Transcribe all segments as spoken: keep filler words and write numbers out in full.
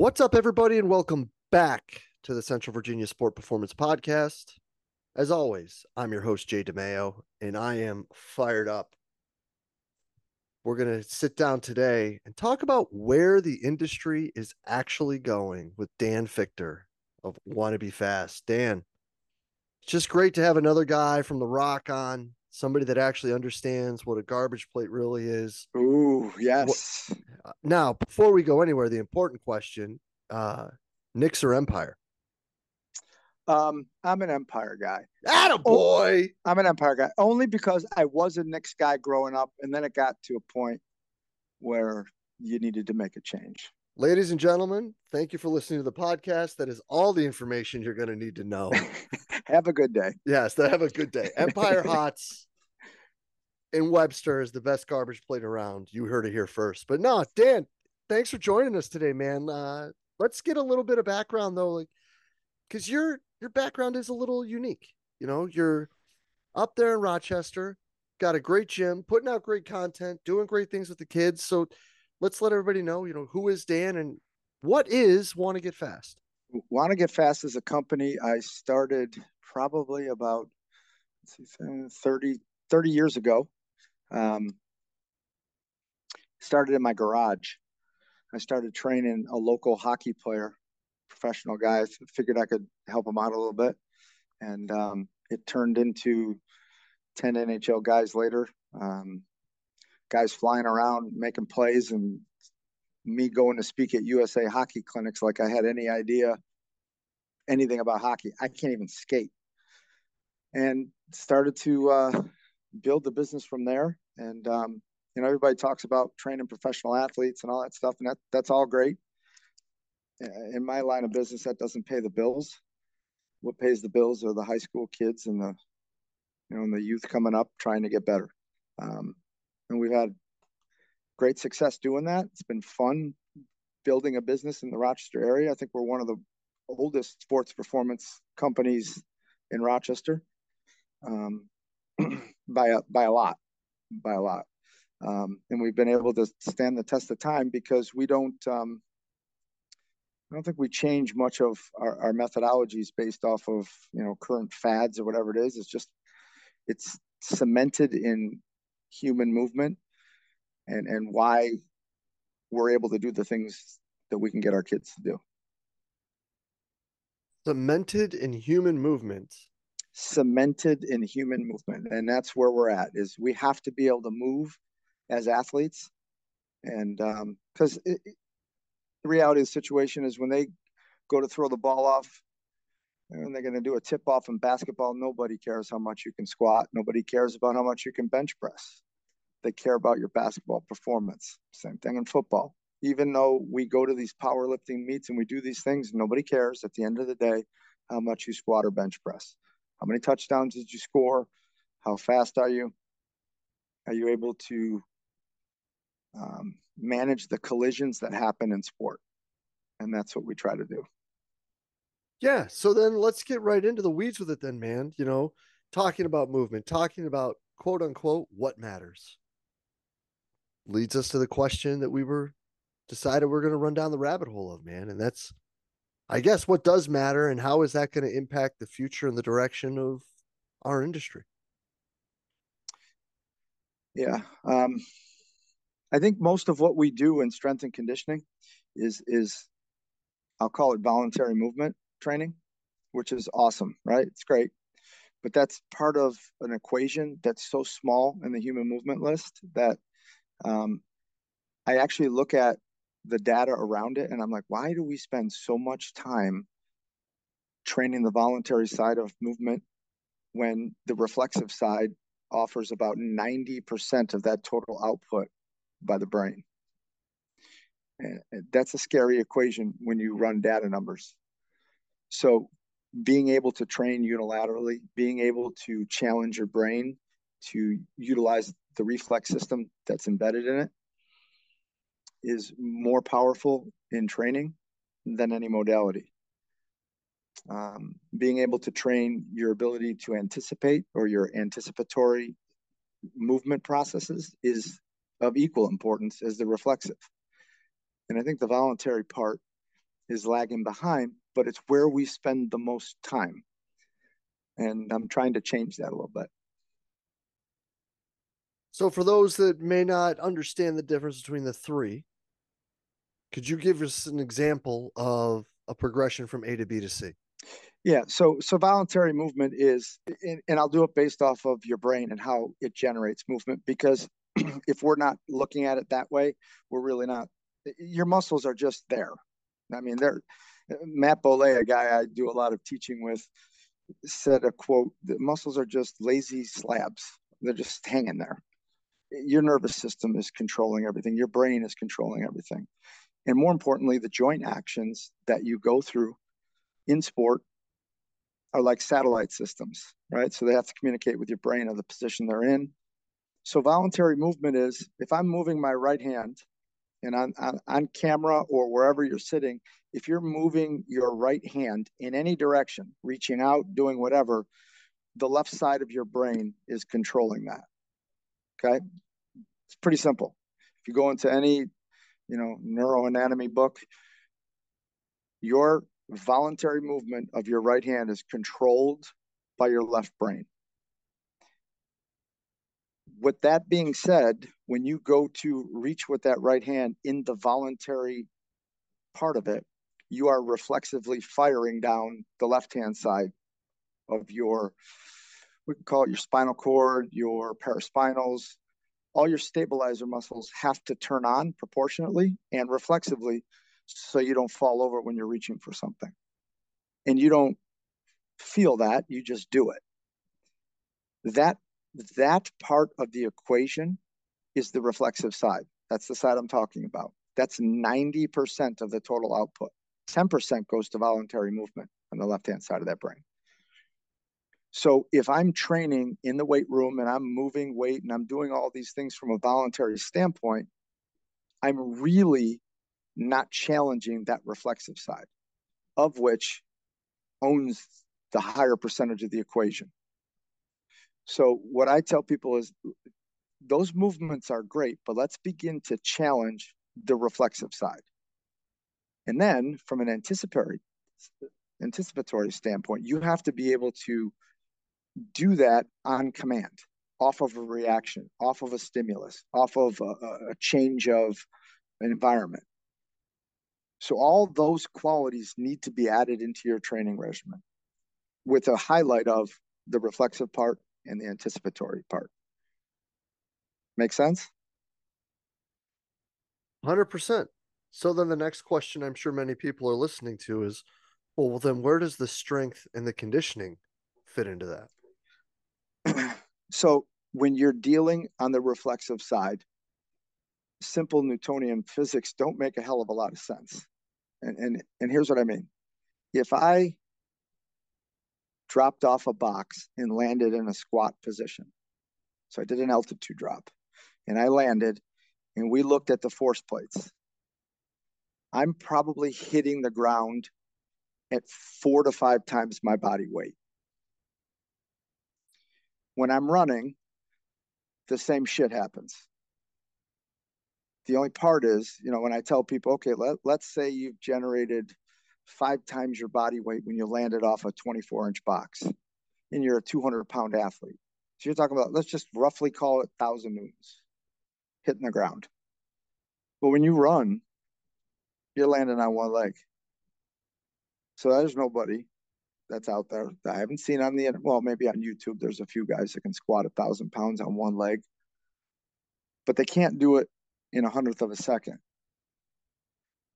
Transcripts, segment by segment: What's up, everybody, and welcome back to the Central Virginia Sport Performance Podcast. As always, I'm your host, Jay DeMaio, and I am fired up. We're going to sit down today and talk about where the industry is actually going with Dan Fichter of Wannabe Fast. Dan, it's just great to have another guy from The Rock on, somebody that actually understands what a garbage plate really is. Ooh, yes. Now, before we go anywhere, the important question, uh, Knicks or Empire? Um, I'm an Empire guy. Attaboy! Oh, I'm an Empire guy. Only because I was a Knicks guy growing up, and then it got to a point where you needed to make a change. Ladies and gentlemen, thank you for listening to the podcast. That is all the information you're going to need to know. Have a good day. Yes, have a good day. Empire Hots in Webster is the best garbage plate around. You heard it here first. But no, Dan, thanks for joining us today, man. Uh, let's get a little bit of background, though, like because you're – your background is a little unique. You know, you're up there in Rochester, got a great gym, putting out great content, doing great things with the kids. So let's let everybody know, you know, who is Dan and what is Wanna Get Fast? Wanna Get Fast is a company I started probably about thirty, thirty years ago. Um, started in my garage. I started training a local hockey player, professional guy. I figured I could help him out a little bit, and um, it turned into ten N H L guys later, um, guys flying around making plays, and me going to speak at U S A Hockey clinics like I had any idea anything about hockey. I can't even skate, and started to uh, build the business from there. And um, you know, everybody talks about training professional athletes and all that stuff, and that that's all great. In my line of business, that doesn't pay the bills. What pays the bills are the high school kids and the, you know, and the youth coming up trying to get better. Um, and we've had great success doing that. It's been fun building a business in the Rochester area. I think we're one of the oldest sports performance companies in Rochester, um, by a, by a lot, by a lot. Um, and we've been able to stand the test of time because we don't, um, I don't think we change much of our, our methodologies based off of, you know, current fads or whatever it is. It's just, it's cemented in human movement and, and why we're able to do the things that we can get our kids to do. Cemented in human movement. Cemented in human movement. And that's where we're at, is we have to be able to move as athletes. And um, because it, the reality of the situation is when they go to throw the ball off and they're going to do a tip off in basketball, nobody cares how much you can squat. Nobody cares about how much you can bench press. They care about your basketball performance. Same thing in football. Even though we go to these powerlifting meets and we do these things, nobody cares at the end of the day how much you squat or bench press. How many touchdowns did you score? How fast are you? Are you able to um, manage the collisions that happen in sport? And that's what we try to do. Yeah. So then let's get right into the weeds with it then, man. You know, talking about movement, talking about quote unquote, what matters, leads us to the question that we were decided we're going to run down the rabbit hole of, man. And that's, I guess, what does matter and how is that going to impact the future and the direction of our industry? Yeah. Um, I think most of what we do in strength and conditioning is, is I'll call it voluntary movement training, which is awesome, right? It's great. But that's part of an equation that's so small in the human movement list that um, I actually look at the data around it and I'm like, why do we spend so much time training the voluntary side of movement when the reflexive side offers about ninety percent of that total output by the brain? And that's a scary equation when you run data numbers. So being able to train unilaterally, being able to challenge your brain to utilize the reflex system that's embedded in it is more powerful in training than any modality. Um, being able to train your ability to anticipate or your anticipatory movement processes is of equal importance as the reflexive. And I think the voluntary part is lagging behind, but it's where we spend the most time. And I'm trying to change that a little bit. So for those that may not understand the difference between the three, could you give us an example of a progression from A to B to C? Yeah. So, so voluntary movement is, and, and I'll do it based off of your brain and how it generates movement, because if we're not looking at it that way, we're really not, your muscles are just there. I mean, they're Matt Bole, a guy I do a lot of teaching with, said a quote, the muscles are just lazy slabs. They're just hanging there. Your nervous system is controlling everything. Your brain is controlling everything. And more importantly, the joint actions that you go through in sport are like satellite systems, right? So they have to communicate with your brain of the position they're in. So voluntary movement is, if I'm moving my right hand, and on, on, on camera or wherever you're sitting, if you're moving your right hand in any direction, reaching out, doing whatever, the left side of your brain is controlling that. Okay? It's pretty simple. If you go into any, you know, neuroanatomy book, your voluntary movement of your right hand is controlled by your left brain. With that being said, when you go to reach with that right hand in the voluntary part of it, you are reflexively firing down the left-hand side of your, we can call it your spinal cord, your paraspinals. All your stabilizer muscles have to turn on proportionately and reflexively so you don't fall over when you're reaching for something. And you don't feel that, you just do it. That That part of the equation is the reflexive side. That's the side I'm talking about. That's ninety percent of the total output. ten percent goes to voluntary movement on the left-hand side of that brain. So if I'm training in the weight room and I'm moving weight and I'm doing all these things from a voluntary standpoint, I'm really not challenging that reflexive side, of which owns the higher percentage of the equation. So what I tell people is those movements are great, but let's begin to challenge the reflexive side. And then from an anticipatory, anticipatory standpoint, you have to be able to do that on command, off of a reaction, off of a stimulus, off of a, a change of an environment. So all those qualities need to be added into your training regimen with a highlight of the reflexive part and the anticipatory part. Make sense? one hundred percent. So then the next question I'm sure many people are listening to is, well, well then where does the strength and the conditioning fit into that? So when you're dealing on the reflexive side, simple Newtonian physics don't make a hell of a lot of sense. And, and, and here's what I mean. If I dropped off a box and landed in a squat position. So I did an altitude drop and I landed and we looked at the force plates. I'm probably hitting the ground at four to five times my body weight. When I'm running, the same shit happens. The only part is, you know, when I tell people, okay, let, let's say you've generated five times your body weight when you landed off a twenty-four inch box and you're a two hundred pound athlete. So you're talking about, let's just roughly call it thousand newtons hitting the ground. But when you run, you're landing on one leg. So there's nobody that's out there that I haven't seen on the, well, maybe on YouTube, there's a few guys that can squat a thousand pounds on one leg, but they can't do it in a hundredth of a second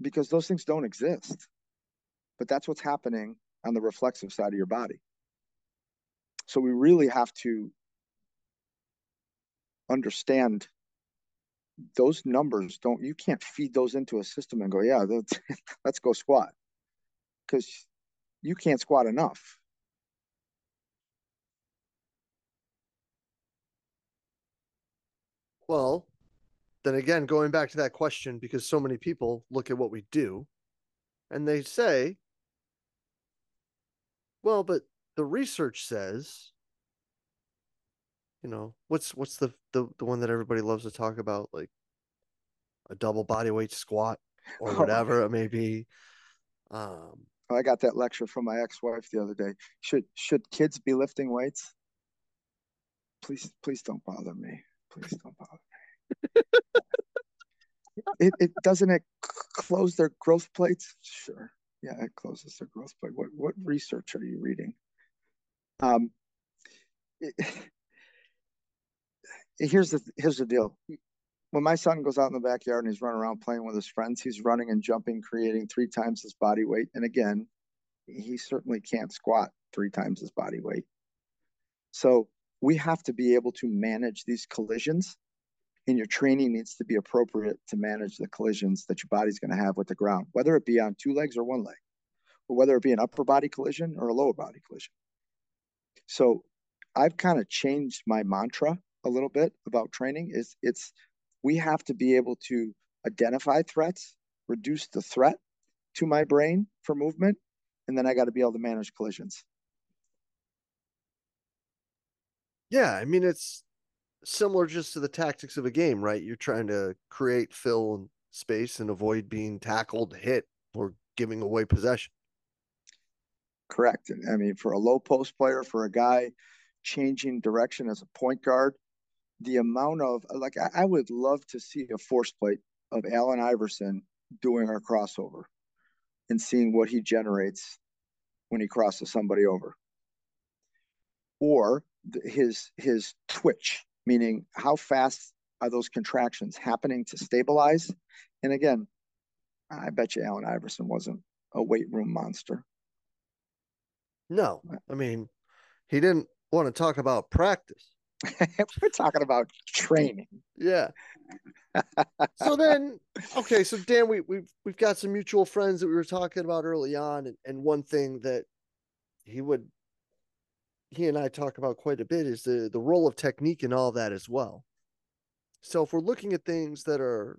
because those things don't exist. But that's what's happening on the reflexive side of your body. So we really have to understand those numbers. Don't, you can't feed those into a system and go, yeah, let's, let's go squat, because you can't squat enough. Well, then again, going back to that question, because so many people look at what we do and they say, well, but the research says, you know, what's what's the, the, the one that everybody loves to talk about, like a double bodyweight squat or whatever it may be. Um, I got that lecture from my ex-wife the other day. Should should kids be lifting weights? Please, please don't bother me. Please don't bother me. It, it doesn't it close their growth plates? Sure. Yeah, it closes their growth plate. What what research are you reading? Um, it, here's the here's the deal. When my son goes out in the backyard and he's running around playing with his friends, he's running and jumping, creating three times his body weight. And again, he certainly can't squat three times his body weight. So we have to be able to manage these collisions, and your training needs to be appropriate to manage the collisions that your body's going to have with the ground, whether it be on two legs or one leg, or whether it be an upper body collision or a lower body collision. So I've kind of changed my mantra a little bit about training. Is it's we have to be able to identify threats, reduce the threat to my brain for movement, and then I got to be able to manage collisions. Yeah, I mean, it's similar just to the tactics of a game, right? You're trying to create, fill, and space and avoid being tackled, hit, or giving away possession. Correct. I mean, for a low post player, for a guy changing direction as a point guard, the amount of, like, I, I would love to see a force plate of Allen Iverson doing our crossover and seeing what he generates when he crosses somebody over. Or his his twitch, meaning how fast are those contractions happening to stabilize? And again, I bet you Allen Iverson wasn't a weight room monster. No, I mean, he didn't want to talk about practice. We're talking about training. Yeah. So then, okay, so Dan, we, we've, we've got some mutual friends that we were talking about early on, and, and one thing that he would, he and I talk about quite a bit is the, the role of technique and all that as well. So if we're looking at things that are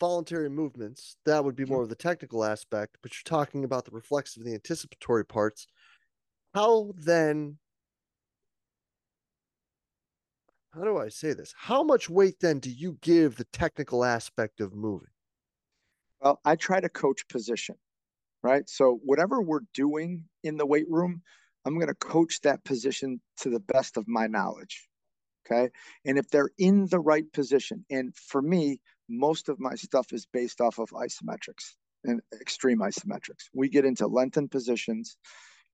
voluntary movements, that would be more of the technical aspect, but you're talking about the reflexive and the anticipatory parts. How then, how do I say this? How much weight then do you give the technical aspect of moving? Well, I try to coach position, right? So whatever we're doing in the weight room, I'm going to coach that position to the best of my knowledge, okay? And if they're in the right position, and for me, most of my stuff is based off of isometrics and extreme isometrics. We get into lengthened positions,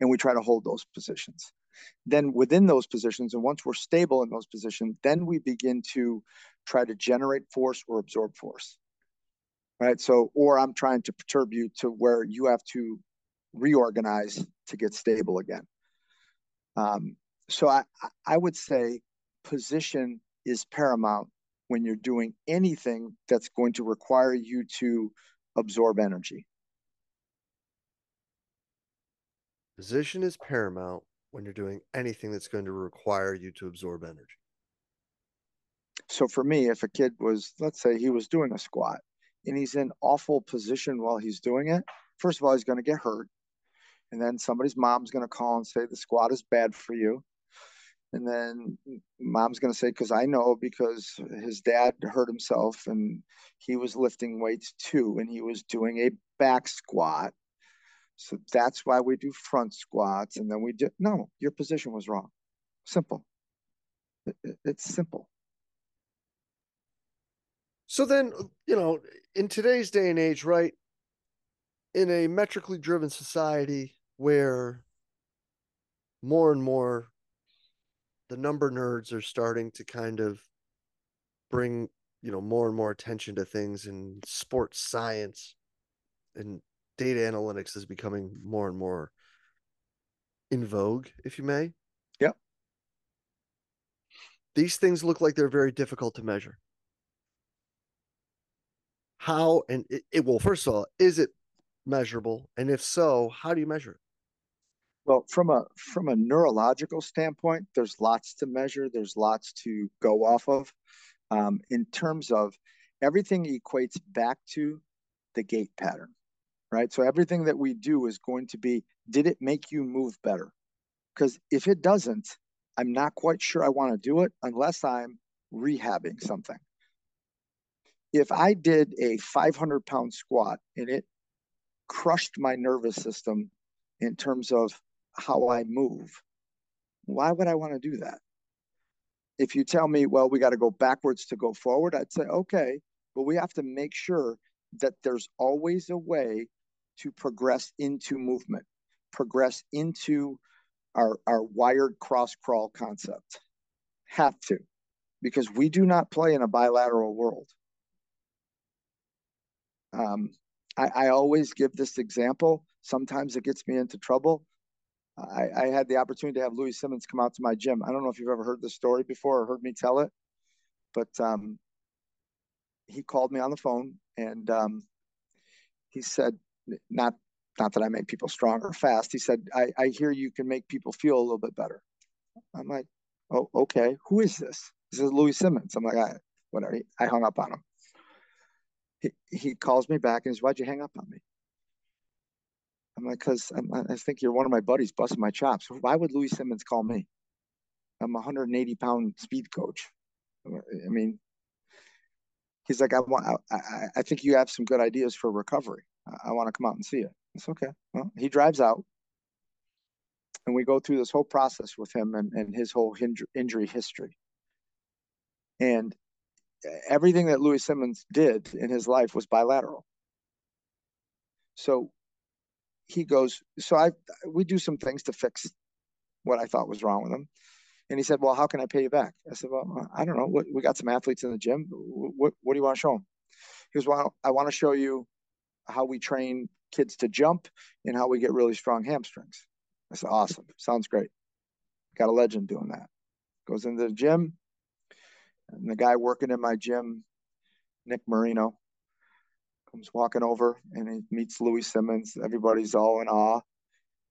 and we try to hold those positions. Then within those positions, and once we're stable in those positions, then we begin to try to generate force or absorb force, right? So, or I'm trying to perturb you to where you have to reorganize to get stable again. Um, so I, I would say position is paramount when you're doing anything that's going to require you to absorb energy. Position is paramount when you're doing anything that's going to require you to absorb energy. So for me, if a kid was, let's say he was doing a squat and he's in awful position while he's doing it, first of all, he's going to get hurt. And then somebody's mom's going to call and say, the squat is bad for you. And then mom's going to say, because I know, because his dad hurt himself and he was lifting weights too, and he was doing a back squat. So that's why we do front squats. And then we do, no, your position was wrong. Simple. It, it, it's simple. So then, you know, in today's day and age, right, in a metrically driven society where more and more the number nerds are starting to kind of bring, you know, more and more attention to things, in sports science and data analytics is becoming more and more in vogue, if you may. Yep. These things look like they're very difficult to measure. How, and it, it will, first of all, is it measurable? And if so, how do you measure it? Well, from a, from a neurological standpoint, there's lots to measure. There's lots to go off of. Um, in terms of everything equates back to the gait pattern. Right? So everything that we do is going to be, did it make you move better? Because if it doesn't, I'm not quite sure I want to do it unless I'm rehabbing something. If I did a five hundred pound squat and it crushed my nervous system in terms of how I move. Why would I want to do that? If you tell me, well, we got to go backwards to go forward, I'd say, okay, but we have to make sure that there's always a way to progress into movement, progress into our, our wired cross-crawl concept. Have to, because we do not play in a bilateral world. Um, I, I always give this example. Sometimes it gets me into trouble. I, I had the opportunity to have Louis Simmons come out to my gym. I don't know if you've ever heard this story before or heard me tell it, but um, he called me on the phone and um, he said, not not that I make people strong or fast. He said, I, I hear you can make people feel a little bit better. I'm like, oh, okay. Who is this? This is Louis Simmons. I'm like, I, whatever. I hung up on him. He, he calls me back and says, why'd you hang up on me? I'm like, because I think you're one of my buddies busting my chops. Why would Louis Simmons call me? I'm a one hundred eighty pound speed coach. I mean, he's like, I want. I, I think you have some good ideas for recovery. I, I want to come out and see you. It's okay. Well, he drives out, and we go through this whole process with him and, and his whole injury, injury history. And everything that Louis Simmons did in his life was bilateral. So he goes, so I, we do some things to fix what I thought was wrong with him. And he said, well, how can I pay you back? I said, well, I don't know. What, we got some athletes in the gym. What, what do you want to show them? He goes, well, I want to show you how we train kids to jump and how we get really strong hamstrings. I said, awesome. Sounds great. Got a legend doing that. Goes into the gym. And the guy working in my gym, Nick Marino, comes walking over and he meets Louis Simmons. Everybody's all in awe.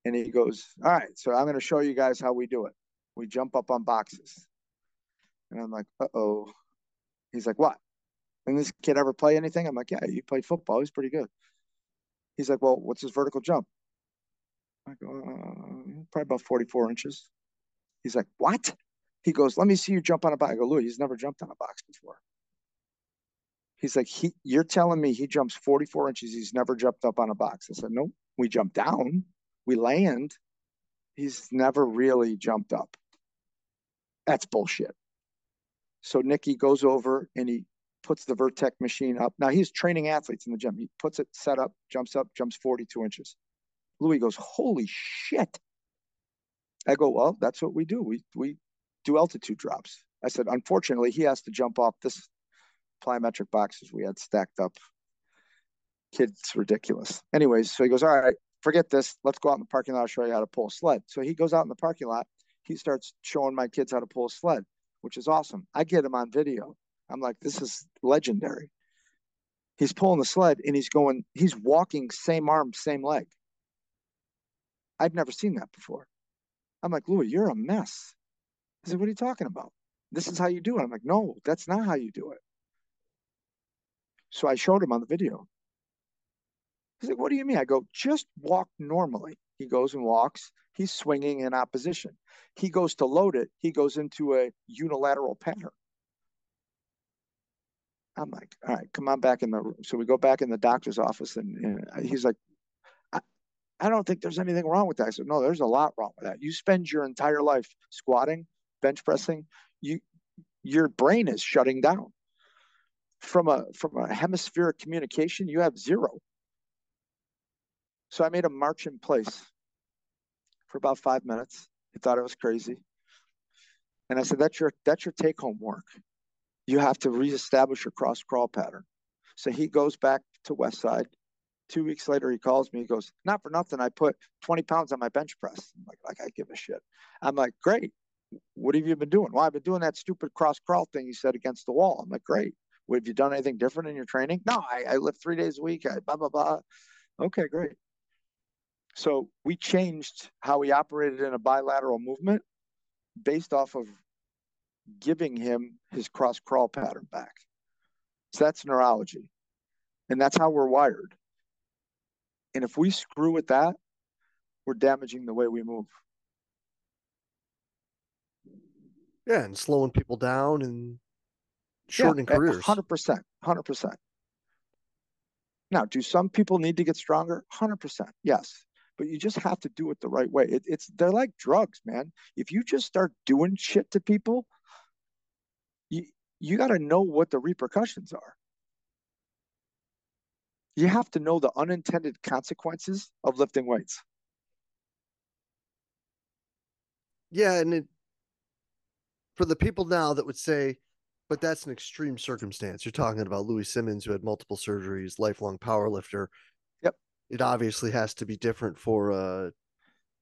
And he goes, all right, so I'm going to show you guys how we do it. We jump up on boxes. And I'm like, uh-oh. He's like, what? Didn't this kid ever play anything? I'm like, yeah, he played football. He's pretty good. He's like, well, what's his vertical jump? I go, uh, probably about forty-four inches. He's like, what? He goes, let me see you jump on a box. I go, Louis, he's never jumped on a box before. He's like, he, you're telling me he jumps forty-four inches. He's never jumped up on a box. I said, nope, we jump down. We land. He's never really jumped up. That's bullshit. So Nicky goes over and he puts the Vertec machine up. Now he's training athletes in the gym. He puts it, set up, jumps up, jumps forty-two inches. Louis goes, holy shit. I go, well, that's what we do. We, we, do altitude drops. I said, unfortunately, he has to jump off this plyometric boxes we had stacked up. Kid's ridiculous. Anyways, so he goes, all right, forget this. Let's go out in the parking lot. I'll show you how to pull a sled. So he goes out in the parking lot. He starts showing my kids how to pull a sled, which is awesome. I get him on video. I'm like, this is legendary. He's pulling the sled and he's going, he's walking same arm, same leg. I've never seen that before. I'm like, Louis, you're a mess. I said, what are you talking about? This is how you do it. I'm like, no, that's not how you do it. So I showed him on the video. He's like, what do you mean? I go, just walk normally. He goes and walks. He's swinging in opposition. He goes to load it. He goes into a unilateral pattern. I'm like, all right, come on back in the room. So we go back in the doctor's office, and, and he's like, I, I don't think there's anything wrong with that. I said, no, there's a lot wrong with that. You spend your entire life squatting, bench pressing, you, your brain is shutting down. From a from a hemispheric communication, you have zero. So I made a march in place for about five minutes. He thought it was crazy. And I said, that's your that's your take-home work. You have to reestablish your cross-crawl pattern. So he goes back to Westside. Two weeks later, he calls me. He goes, not for nothing, I put twenty pounds on my bench press. I'm like, like, I give a shit. I'm like, great. What have you been doing? Well, I've been doing that stupid cross-crawl thing you said against the wall. I'm like, great. Well, have you done anything different in your training? No, I, I lift three days a week. I blah, blah, blah. Okay, great. So we changed how we operated in a bilateral movement based off of giving him his cross-crawl pattern back. So that's neurology. And that's how we're wired. And if we screw with that, we're damaging the way we move. Yeah, and slowing people down and shortening yeah, careers. one hundred percent, one hundred percent. Now, do some people need to get stronger? one hundred percent, yes. But you just have to do it the right way. It, it's they're like drugs, man. If you just start doing shit to people, you you got to know what the repercussions are. You have to know the unintended consequences of lifting weights. Yeah, and it, for the people now that would say, but that's an extreme circumstance. You're talking about Louis Simmons, who had multiple surgeries, lifelong powerlifter. Yep. It obviously has to be different for a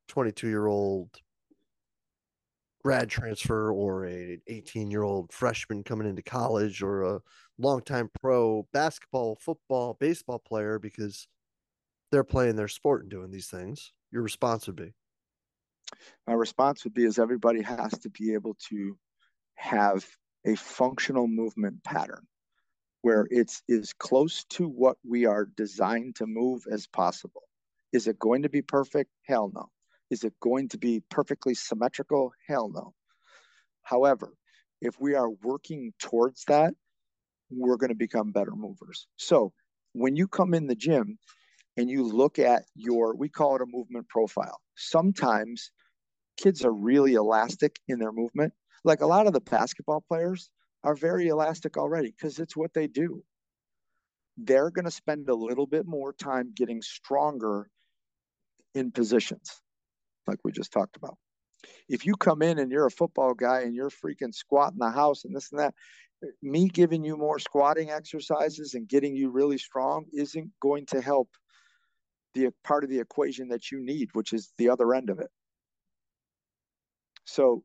twenty-two-year-old grad transfer or an eighteen-year-old freshman coming into college or a longtime pro basketball, football, baseball player, because they're playing their sport and doing these things. Your response would be? My response would be is everybody has to be able to have a functional movement pattern where it's as close to what we are designed to move as possible. Is it going to be perfect? Hell no. Is it going to be perfectly symmetrical? Hell no. However, if we are working towards that, we're going to become better movers. So when you come in the gym and you look at your, we call it a movement profile. Sometimes kids are really elastic in their movement. Like a lot of the basketball players are very elastic already because it's what they do. They're going to spend a little bit more time getting stronger in positions, like we just talked about. If you come in and you're a football guy and you're freaking squatting the house and this and that, me giving you more squatting exercises and getting you really strong isn't going to help the part of the equation that you need, which is the other end of it. So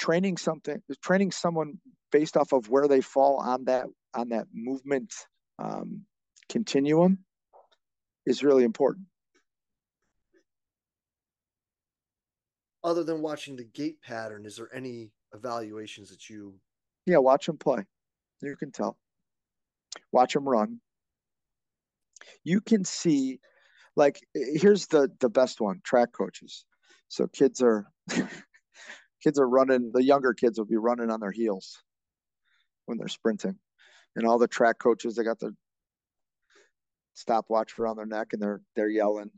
training something, training someone based off of where they fall on that on that movement um, continuum is really important. Other than watching the gait pattern, is there any evaluations that you? Yeah, watch them play. You can tell. Watch them run. You can see, like, here's the the best one: track coaches. So kids are. Kids are running, the younger kids will be running on their heels when they're sprinting. And all the track coaches, they got their stopwatch around their neck and they're they're yelling,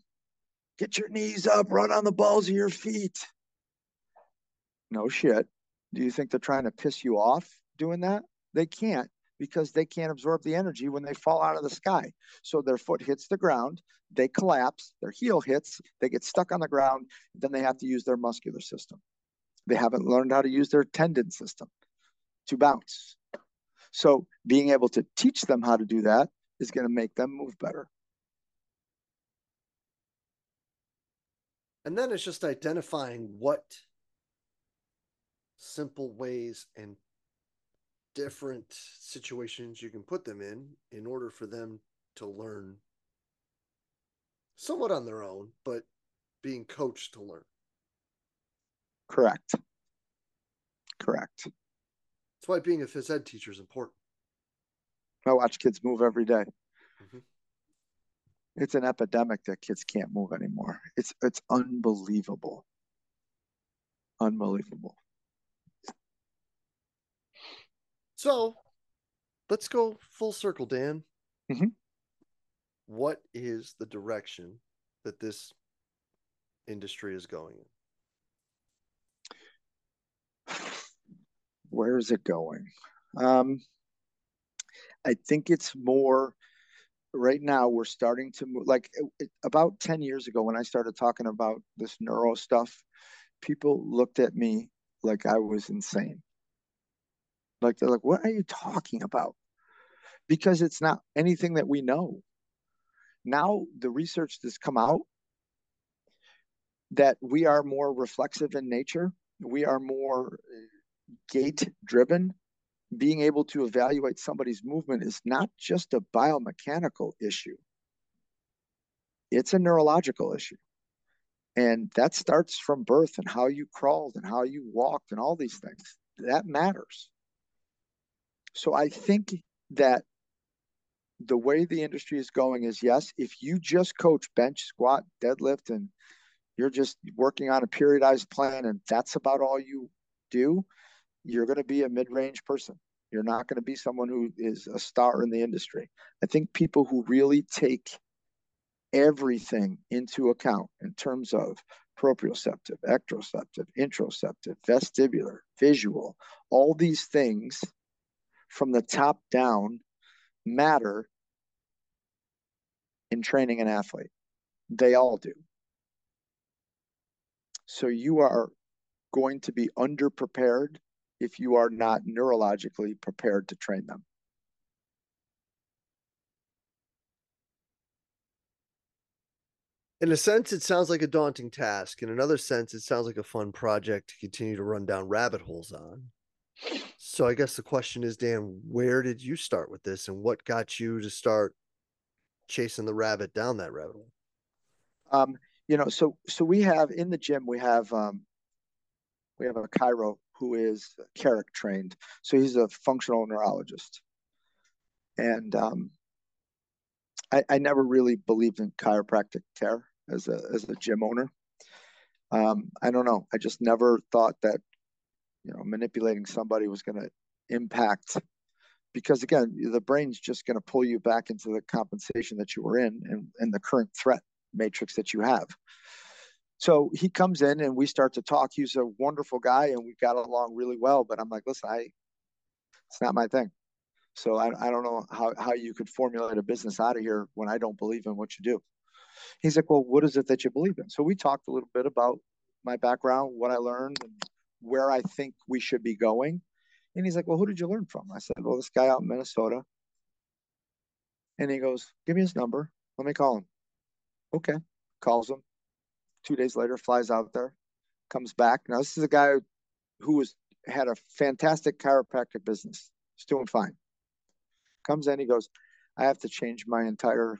get your knees up, run on the balls of your feet. No shit. Do you think they're trying to piss you off doing that? They can't, because they can't absorb the energy when they fall out of the sky. So their foot hits the ground, they collapse, their heel hits, they get stuck on the ground, then they have to use their muscular system. They haven't learned how to use their tendon system to bounce. So being able to teach them how to do that is going to make them move better. And then it's just identifying what simple ways and different situations you can put them in in order for them to learn somewhat on their own, but being coached to learn. Correct. Correct. That's why being a phys ed teacher is important. I watch kids move every day. Mm-hmm. It's an epidemic that kids can't move anymore. It's it's unbelievable. Unbelievable. So let's go full circle, Dan. Mm-hmm. What is the direction that this industry is going in? Where is it going? Um, I think it's more right now. We're starting to move, like it, it, about ten years ago when I started talking about this neuro stuff, people looked at me like I was insane. Like they're like, what are you talking about? Because it's not anything that we know. Now the research that's come out that we are more reflexive in nature. We are more gait driven. Being able to evaluate somebody's movement is not just a biomechanical issue. It's a neurological issue. And that starts from birth and how you crawled and how you walked and all these things. That matters. So I think that the way the industry is going is, yes, if you just coach bench, squat, deadlift, and you're just working on a periodized plan and that's about all you do, you're going to be a mid-range person. You're not going to be someone who is a star in the industry. I think people who really take everything into account in terms of proprioceptive, extroceptive, introceptive, vestibular, visual, all these things from the top down matter in training an athlete. They all do. So you are going to be underprepared if you are not neurologically prepared to train them. In a sense, it sounds like a daunting task. In another sense, it sounds like a fun project to continue to run down rabbit holes on. So I guess the question is, Dan, where did you start with this, and what got you to start chasing the rabbit down that rabbit hole? Um, you know, so, so we have in the gym, we have, um, we have a chiro who is Carrick trained. So he's a functional neurologist. And, um, I, I never really believed in chiropractic care as a, as a gym owner. Um, I don't know. I just never thought that, you know, manipulating somebody was going to impact, because again, the brain's just going to pull you back into the compensation that you were in and, and the current threat matrix that you have. So he comes in and we start to talk. He's a wonderful guy and we got along really well, but I'm like, listen, I, it's not my thing. So I, I don't know how, how you could formulate a business out of here when I don't believe in what you do. He's like, well, what is it that you believe in? So we talked a little bit about my background, what I learned, and where I think we should be going. And he's like, well, who did you learn from? I said, well, this guy out in Minnesota. And he goes, give me his number. Let me call him. Okay. Calls him. Two days later, flies out there, comes back. Now, this is a guy who was had a fantastic chiropractic business. He's doing fine. Comes in, he goes, I have to change my entire,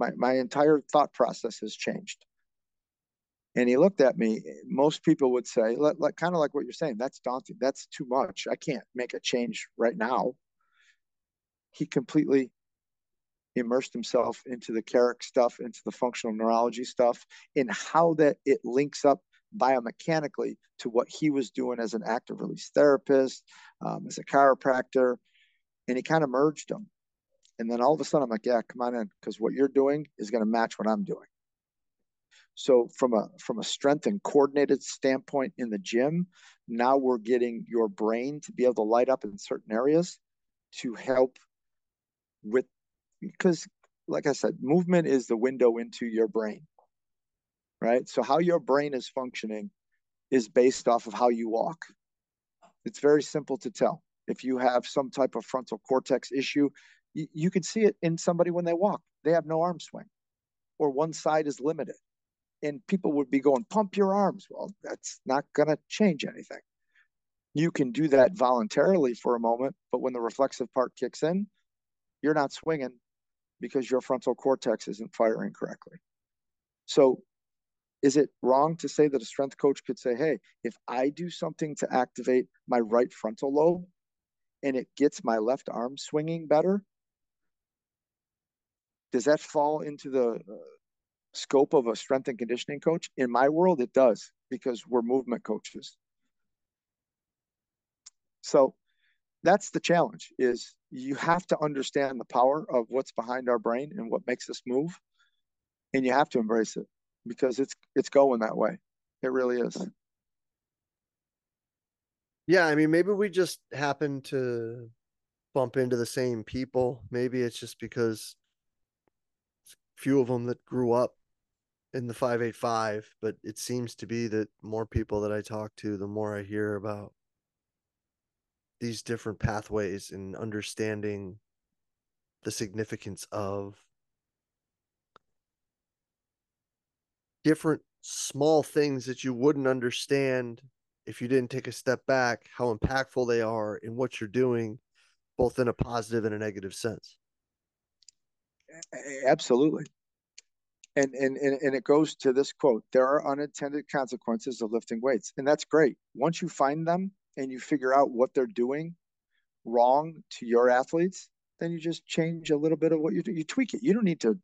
my, my entire thought process has changed. And he looked at me. Most people would say, let, let, kind of like what you're saying, that's daunting. That's too much. I can't make a change right now. He completely immersed himself into the Carrick stuff, into the functional neurology stuff, in how that it links up biomechanically to what he was doing as an active release therapist, um, as a chiropractor. And he kind of merged them. And then all of a sudden, I'm like, yeah, come on in, because what you're doing is going to match what I'm doing. So from a from a strength and coordinated standpoint in the gym, now we're getting your brain to be able to light up in certain areas to help with, because like I said, movement is the window into your brain, right? So how your brain is functioning is based off of how you walk. It's very simple to tell. If you have some type of frontal cortex issue, you, you can see it in somebody when they walk. They have no arm swing, or one side is limited. And people would be going, pump your arms. Well, that's not going to change anything. You can do that voluntarily for a moment, but when the reflexive part kicks in, you're not swinging because your frontal cortex isn't firing correctly. So is it wrong to say that a strength coach could say, hey, if I do something to activate my right frontal lobe and it gets my left arm swinging better, does that fall into the uh, scope of a strength and conditioning coach? In my world, it does, because we're movement coaches. So that's the challenge, is you have to understand the power of what's behind our brain and what makes us move. And you have to embrace it, because it's, it's going that way. It really is. Yeah. I mean, maybe we just happen to bump into the same people. Maybe it's just because few of them that grew up in the five eight five, but it seems to be that more people that I talk to, the more I hear about these different pathways and understanding the significance of different small things that you wouldn't understand if you didn't take a step back, how impactful they are in what you're doing, both in a positive and a negative sense. Absolutely. And, and, and it goes to this quote, there are unintended consequences of lifting weights. And that's great. Once you find them and you figure out what they're doing wrong to your athletes, then you just change a little bit of what you do. You tweak it. You don't need to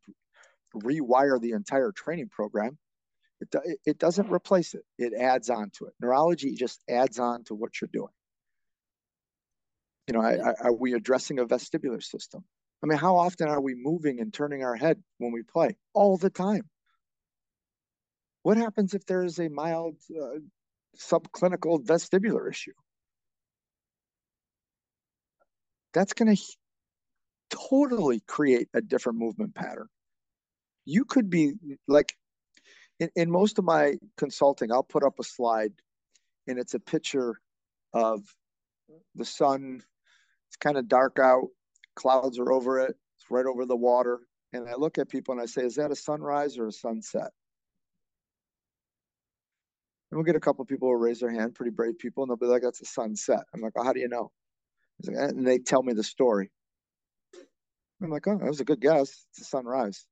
rewire the entire training program. It, it doesn't replace it. It adds on to it. Neurology just adds on to what you're doing. You know, I, I, are we addressing a vestibular system? I mean, how often are we moving and turning our head when we play? All the time. What happens if there is a mild uh, subclinical vestibular issue? That's going to totally create a different movement pattern. You could be like, in, in most of my consulting, I'll put up a slide and it's a picture of the sun. It's kind of dark out. Clouds are over it. It's right over the water. And I look at people and I say, is that a sunrise or a sunset? And we'll get a couple of people who raise their hand, pretty brave people, and they'll be like, that's a sunset. I'm like, oh, how do you know? And they tell me the story. I'm like, oh, that was a good guess. It's a sunrise.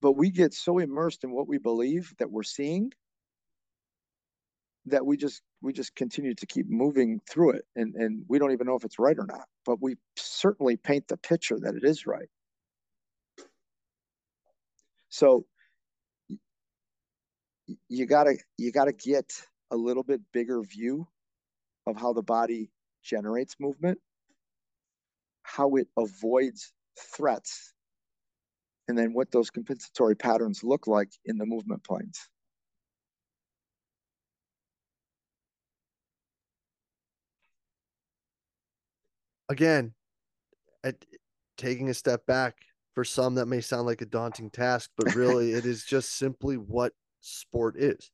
But we get so immersed in what we believe that we're seeing that we just we just continue to keep moving through it. And, and we don't even know if it's right or not. But we certainly paint the picture that it is right. So you gotta you gotta get a little bit bigger view of how the body generates movement, how it avoids threats, and then what those compensatory patterns look like in the movement planes. Again, at, taking a step back, for some that may sound like a daunting task, but really it is just simply what sport is.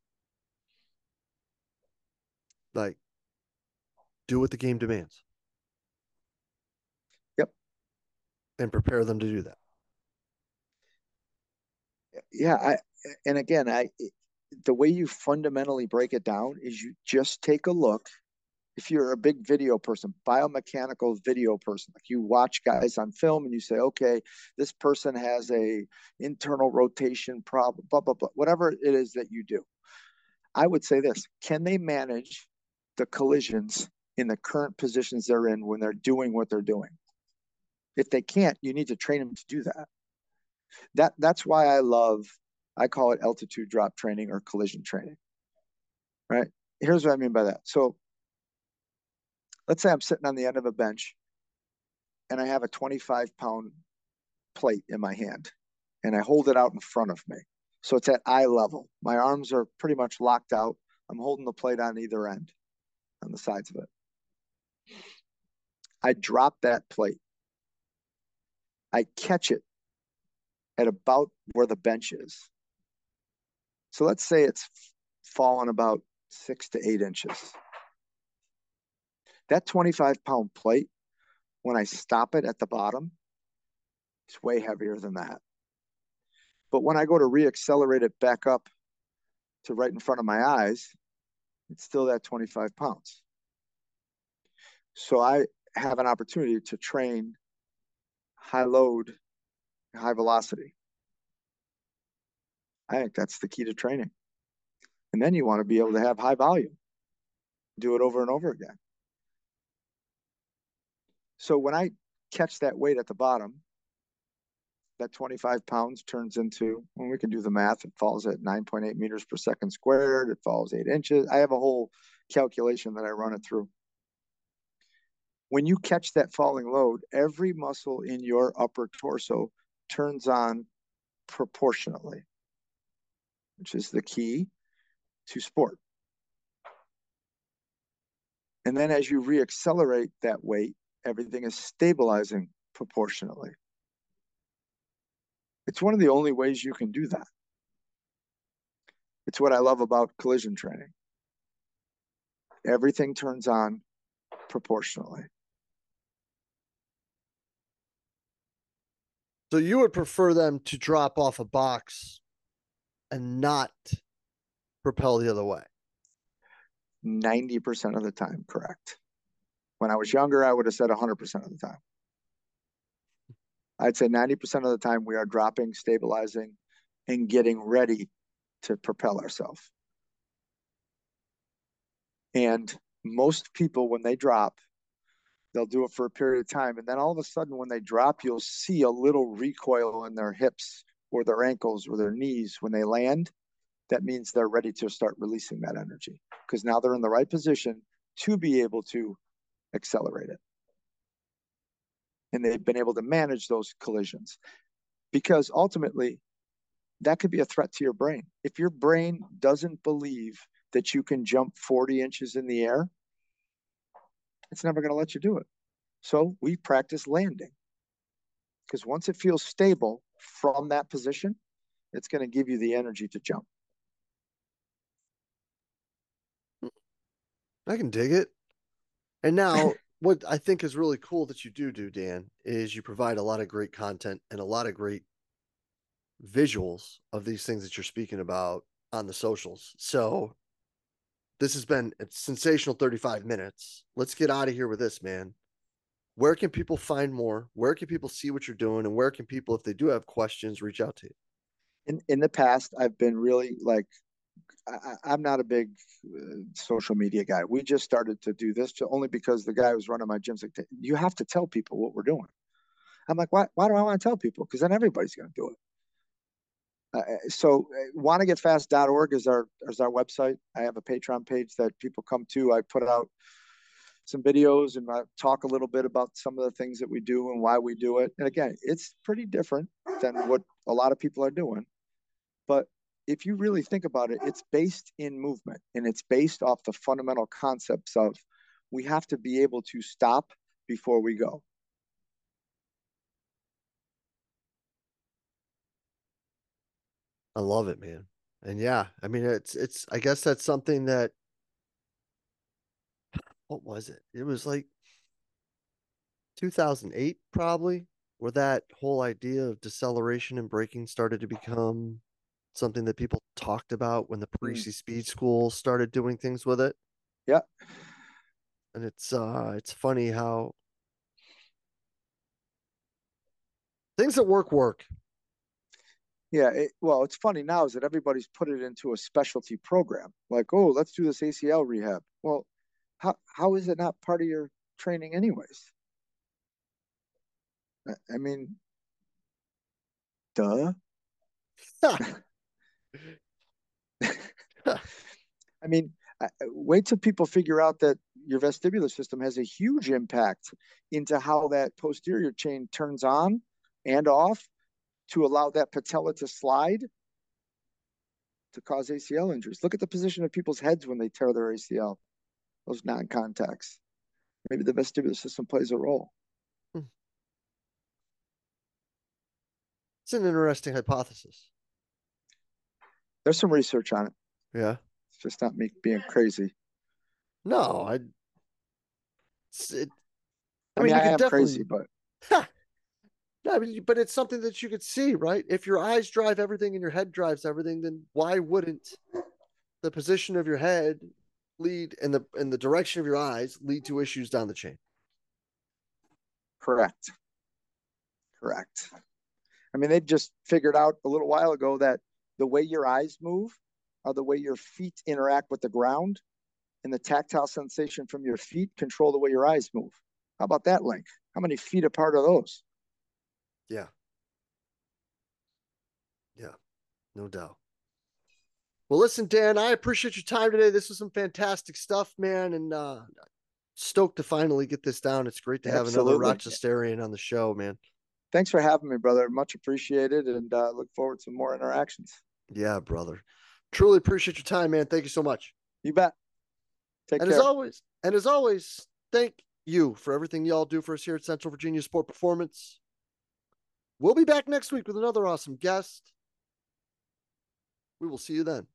Like, do what the game demands. Yep. And prepare them to do that. Yeah, I, and again, I the way you fundamentally break it down is you just take a look. If you're a big video person, biomechanical video person, like you watch guys on film and you say, okay, this person has a internal rotation problem, blah, blah, blah, whatever it is that you do. I would say this, can they manage the collisions in the current positions they're in when they're doing what they're doing? If they can't, you need to train them to do that. That that's why I love, I call it altitude drop training or collision training, right? Here's what I mean by that. So let's say I'm sitting on the end of a bench and I have a twenty-five pound plate in my hand and I hold it out in front of me. So it's at eye level. My arms are pretty much locked out. I'm holding the plate on either end, on the sides of it. I drop that plate. I catch it at about where the bench is. So let's say it's fallen about six to eight inches. That twenty-five pound plate, when I stop it at the bottom, it's way heavier than that. But when I go to reaccelerate it back up to right in front of my eyes, it's still that twenty-five pounds. So I have an opportunity to train high load, high velocity. I think that's the key to training. And then you want to be able to have high volume. Do it over and over again. So when I catch that weight at the bottom, that twenty-five pounds turns into, when we can do the math, it falls at nine point eight meters per second squared. It falls eight inches. I have a whole calculation that I run it through. When you catch that falling load, every muscle in your upper torso turns on proportionately, which is the key to sport. And then as you reaccelerate that weight, everything is stabilizing proportionately. It's one of the only ways you can do that. It's what I love about collision training. Everything turns on proportionally. So you would prefer them to drop off a box and not propel the other way? ninety percent of the time, correct. When I was younger, I would have said one hundred percent of the time. I'd say ninety percent of the time we are dropping, stabilizing, and getting ready to propel ourselves. And most people, when they drop, they'll do it for a period of time. And then all of a sudden, when they drop, you'll see a little recoil in their hips or their ankles or their knees when they land. That means they're ready to start releasing that energy because now they're in the right position to be able to accelerate it. And they've been able to manage those collisions, because ultimately that could be a threat to your brain. If your brain doesn't believe that you can jump forty inches in the air, it's never going to let you do it. So we practice landing, because once it feels stable from that position, it's going to give you the energy to jump. I can dig it. And now what I think is really cool that you do do, Dan, is you provide a lot of great content and a lot of great visuals of these things that you're speaking about on the socials. So this has been a sensational thirty-five minutes. Let's get out of here with this, man. Where can people find more? Where can people see what you're doing? And where can people, if they do have questions, reach out to you? In in the past, I've been really like, I, I'm not a big uh, social media guy. We just started to do this to, only because the guy who was running my gym's like, you have to tell people what we're doing. I'm like, why, why do I want to tell people? Because then everybody's going to do it. Uh, so uh, wanna get fast dot org is our, is our website. I have a Patreon page that people come to. I put out some videos and I talk a little bit about some of the things that we do and why we do it. And again, it's pretty different than what a lot of people are doing. But if you really think about it, it's based in movement, and it's based off the fundamental concepts of we have to be able to stop before we go. I love it, man. And yeah, I mean, it's, it's, I guess that's something that, what was it? It was like two thousand eight probably, where that whole idea of deceleration and braking started to become something that people talked about when the Parisi mm. Speed School started doing things with it. Yeah. And it's, uh, it's funny how things that work, work. Yeah, it, well, it's funny now is that everybody's put it into a specialty program. Like, oh, let's do this A C L rehab. Well, how how is it not part of your training anyways? I, I mean, duh. I mean, I, wait till people figure out that your vestibular system has a huge impact into how that posterior chain turns on and off, to allow that patella to slide to cause A C L injuries. Look at the position of people's heads when they tear their A C L, those non-contacts. Maybe the vestibular system plays a role. It's an interesting hypothesis. There's some research on it. Yeah. It's just not me being crazy. No, I, it's, it, I, I mean, mean I am definitely crazy, but. Huh. No, I mean, but it's something that you could see, right? If your eyes drive everything and your head drives everything, then why wouldn't the position of your head lead and the and the direction of your eyes lead to issues down the chain? Correct. Correct. I mean, they just figured out a little while ago that the way your eyes move are the way your feet interact with the ground, and the tactile sensation from your feet control the way your eyes move. How about that link? How many feet apart are those? Yeah. Yeah, no doubt. Well, listen, Dan, I appreciate your time today. This was some fantastic stuff, man. And uh, stoked to finally get this down. It's great to have Absolutely. another Rochesterian on the show, man. Thanks for having me, brother. Much appreciated. And uh, look forward to more interactions. Yeah, brother. Truly appreciate your time, man. Thank you so much. You bet. Take and care. As always, and as always, thank you for everything y'all do for us here at Central Virginia Sport Performance. We'll be back next week with another awesome guest. We will see you then.